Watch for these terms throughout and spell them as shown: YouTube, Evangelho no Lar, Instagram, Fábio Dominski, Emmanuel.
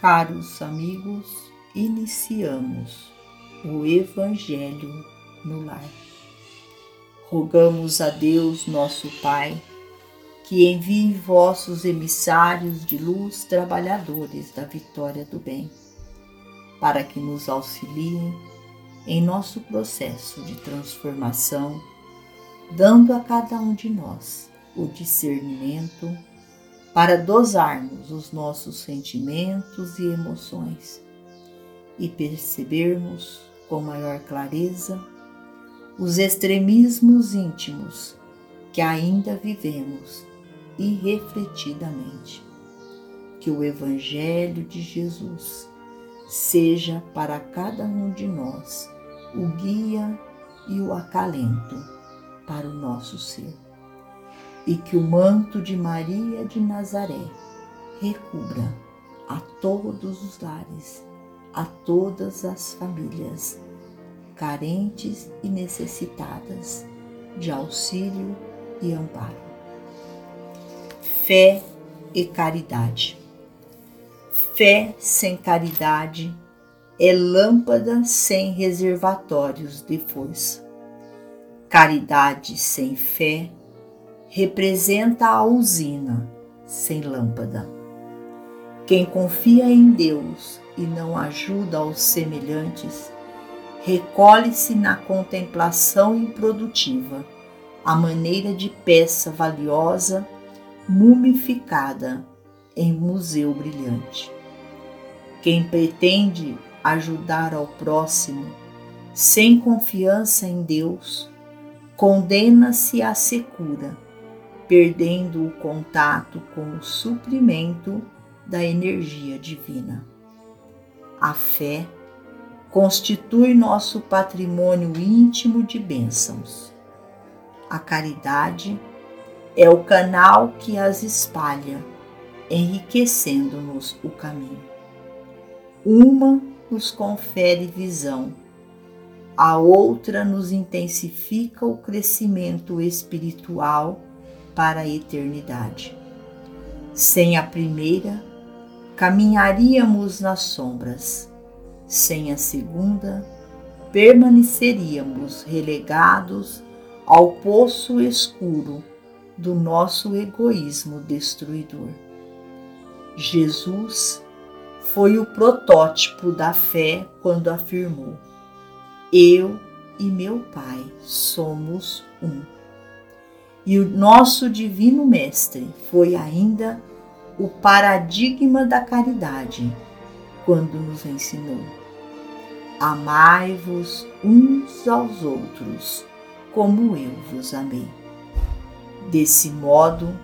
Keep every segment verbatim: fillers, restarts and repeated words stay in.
Caros amigos, iniciamos o Evangelho no Lar. Rogamos a Deus, nosso Pai, que envie vossos emissários de luz, trabalhadores da vitória do bem, para que nos auxiliem em nosso processo de transformação, dando a cada um de nós o discernimento para dosarmos os nossos sentimentos e emoções e percebermos com maior clareza os extremismos íntimos que ainda vivemos irrefletidamente. Que o Evangelho de Jesus seja para cada um de nós o guia e o acalento para o nosso ser, e que o manto de Maria de Nazaré recubra a todos os lares, a todas as famílias, carentes e necessitadas de auxílio e amparo. Fé e caridade. Fé sem caridade é lâmpada sem reservatórios de força. Caridade sem fé representa a usina sem lâmpada. Quem confia em Deus e não ajuda os semelhantes, recolhe-se na contemplação improdutiva, à maneira de peça valiosa, mumificada em museu brilhante. Quem pretende ajudar ao próximo, sem confiança em Deus, condena-se à secura, perdendo o contato com o suprimento da energia divina. A fé constitui nosso patrimônio íntimo de bênçãos. A caridade é o canal que as espalha, enriquecendo-nos o caminho. Uma nos confere visão, a outra nos intensifica o crescimento espiritual para a eternidade. Sem a primeira, caminharíamos nas sombras. Sem a segunda, permaneceríamos relegados ao poço escuro do nosso egoísmo destruidor. Jesus foi o protótipo da fé quando afirmou: eu e meu Pai somos um. E o nosso Divino Mestre foi ainda o paradigma da caridade quando nos ensinou: amai-vos uns aos outros como eu vos amei. Desse modo,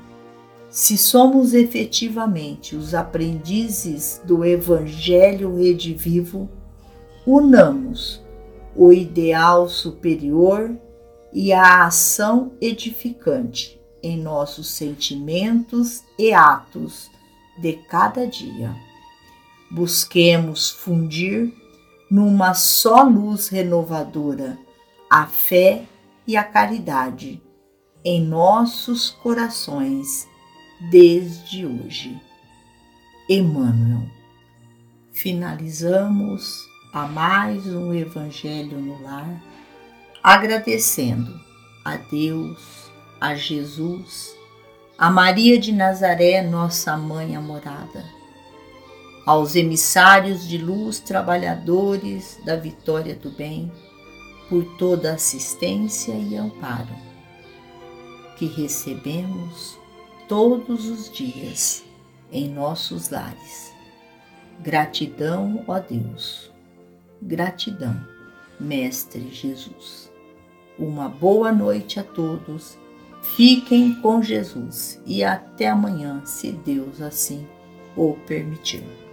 se somos efetivamente os aprendizes do Evangelho redivivo, unamos o ideal superior e a ação edificante em nossos sentimentos e atos de cada dia. Busquemos fundir numa só luz renovadora a fé e a caridade em nossos corações desde hoje. Emmanuel. Finalizamos a mais um Evangelho no Lar, agradecendo a Deus, a Jesus, a Maria de Nazaré, nossa mãe amorada, aos emissários de luz, trabalhadores da vitória do bem, por toda assistência e amparo que recebemos todos os dias em nossos lares. Gratidão, ó Deus. Gratidão, Mestre Jesus. Uma boa noite a todos. Fiquem com Jesus e até amanhã, se Deus assim o permitir.